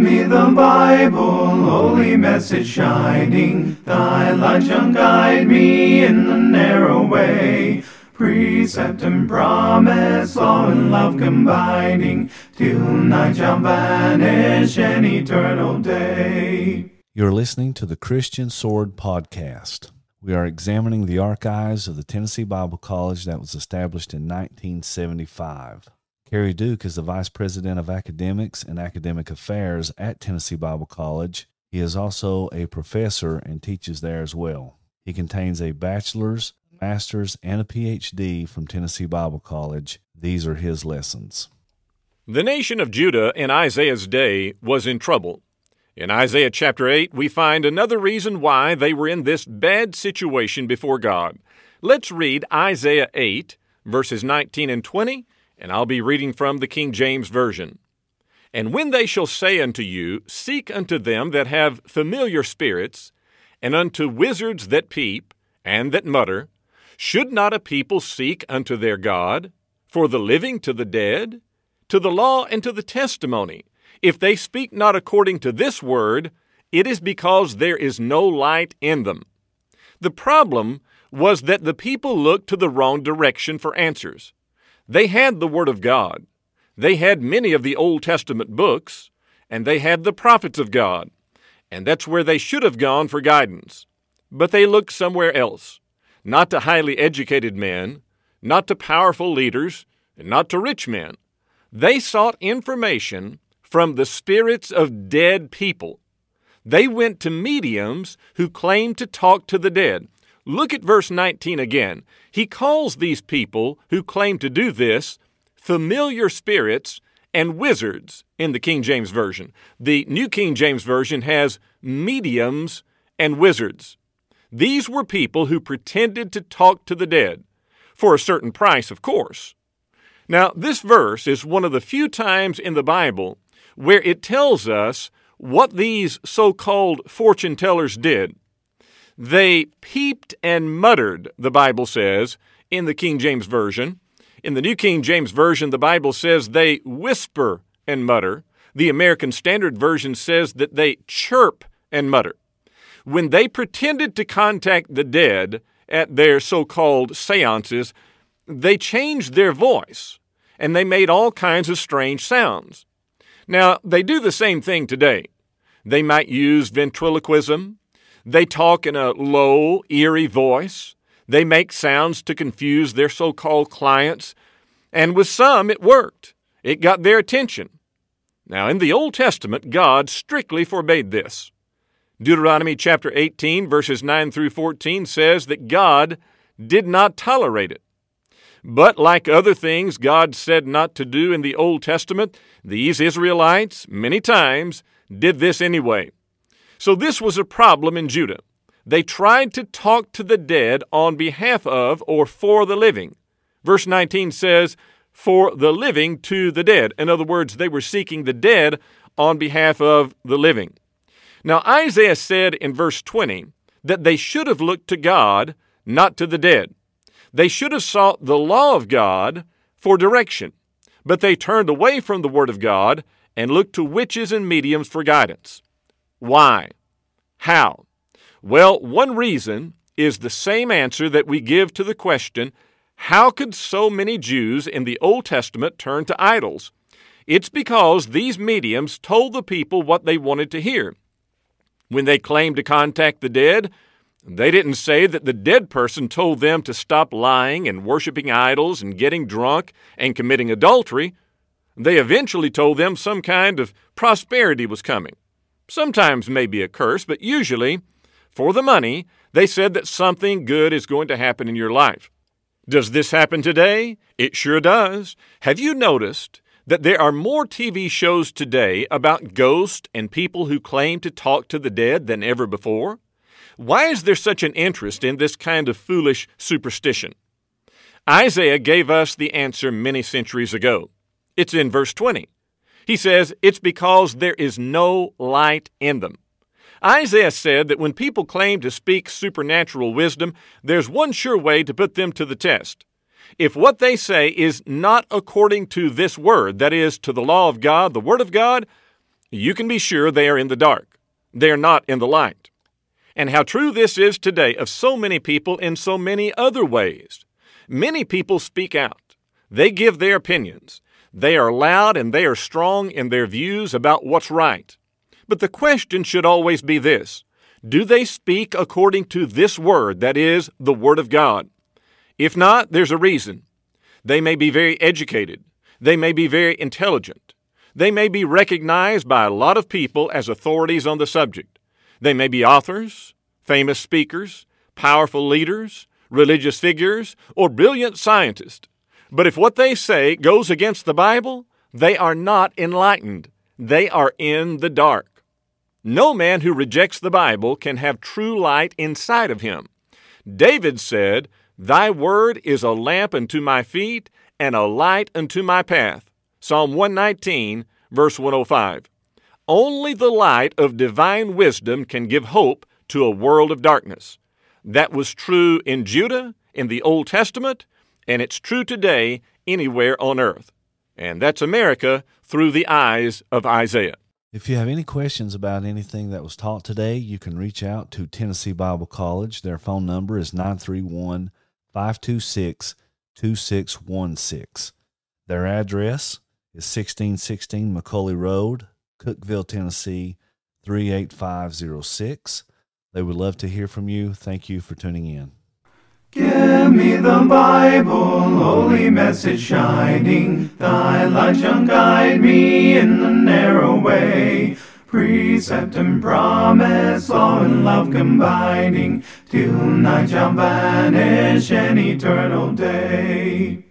me the Bible, holy message shining. Thy light shall guide me in the narrow way. Precept and promise, law and love combining, till night shall vanish and eternal day. You're listening to the Christian Sword Podcast. We are examining the archives of the Tennessee Bible College that was established in 1975. Kerry Duke is the Vice President of Academics and Academic Affairs at Tennessee Bible College. He is also a professor and teaches there as well. He contains a bachelor's, master's, and a PhD from Tennessee Bible College. These are his lessons. The nation of Judah in Isaiah's day was in trouble. In Isaiah chapter 8, we find another reason why they were in this bad situation before God. Let's read Isaiah 8, verses 19 and 20, and I'll be reading from the King James Version. And when they shall say unto you, Seek unto them that have familiar spirits, and unto wizards that peep, and that mutter, should not a people seek unto their God, for the living to the dead, to the law and to the testimony? If they speak not according to this word, it is because there is no light in them. The problem was that the people looked to the wrong direction for answers. They had the Word of God, they had many of the Old Testament books, and they had the prophets of God, and that's where they should have gone for guidance. But they looked somewhere else, not to highly educated men, not to powerful leaders, and not to rich men. They sought information from the spirits of dead people. They went to mediums who claimed to talk to the dead. Look at verse 19 again. He calls these people who claim to do this familiar spirits and wizards in the King James Version. The New King James Version has mediums and wizards. These were people who pretended to talk to the dead, for a certain price, of course. Now, this verse is one of the few times in the Bible where it tells us what these so-called fortune tellers did. They peeped and muttered, the Bible says, in the King James Version. In the New King James Version, the Bible says they whisper and mutter. The American Standard Version says that they chirp and mutter. When they pretended to contact the dead at their so-called seances, they changed their voice, and they made all kinds of strange sounds. Now, they do the same thing today. They might use ventriloquism. They talk in a low, eerie voice. They make sounds to confuse their so-called clients. And with some, it worked. It got their attention. Now, in the Old Testament, God strictly forbade this. Deuteronomy chapter 18, verses 9 through 14 says that God did not tolerate it. But like other things God said not to do in the Old Testament, these Israelites, many times, did this anyway. So this was a problem in Judah. They tried to talk to the dead on behalf of or for the living. Verse 19 says, for the living to the dead. In other words, they were seeking the dead on behalf of the living. Now, Isaiah said in verse 20 that they should have looked to God, not to the dead. They should have sought the law of God for direction, but they turned away from the Word of God and looked to witches and mediums for guidance. Why? How? Well, one reason is the same answer that we give to the question, how could so many Jews in the Old Testament turn to idols? It's because these mediums told the people what they wanted to hear. When they claimed to contact the dead, they didn't say that the dead person told them to stop lying and worshiping idols and getting drunk and committing adultery. They eventually told them some kind of prosperity was coming. Sometimes maybe a curse, but usually, for the money, they said that something good is going to happen in your life. Does this happen today? It sure does. Have you noticed that there are more TV shows today about ghosts and people who claim to talk to the dead than ever before? Why is there such an interest in this kind of foolish superstition? Isaiah gave us the answer many centuries ago. It's in verse 20. He says, it's because there is no light in them. Isaiah said that when people claim to speak supernatural wisdom, there's one sure way to put them to the test. If what they say is not according to this word, that is, to the law of God, the Word of God, you can be sure they are in the dark. They are not in the light. And how true this is today of so many people in so many other ways. Many people speak out. They give their opinions. They are loud and they are strong in their views about what's right. But the question should always be this: do they speak according to this word, that is, the Word of God? If not, there's a reason. They may be very educated. They may be very intelligent. They may be recognized by a lot of people as authorities on the subject. They may be authors, famous speakers, powerful leaders, religious figures, or brilliant scientists. But if what they say goes against the Bible, they are not enlightened. They are in the dark. No man who rejects the Bible can have true light inside of him. David said, "Thy word is a lamp unto my feet and a light unto my path." Psalm 119, verse 105. Only the light of divine wisdom can give hope to a world of darkness. That was true in Judah, in the Old Testament, and it's true today anywhere on earth. And that's America through the eyes of Isaiah. If you have any questions about anything that was taught today, you can reach out to Tennessee Bible College. Their phone number is 931-526-2616. Their address is 1616 McCauley Road, Cookeville, Tennessee, 38506. They would love to hear from you. Thank you for tuning in. Give me the Bible, holy message shining. Thy light shall guide me in the narrow way. Precept and promise, law and love combining. Till night shall vanish and eternal day.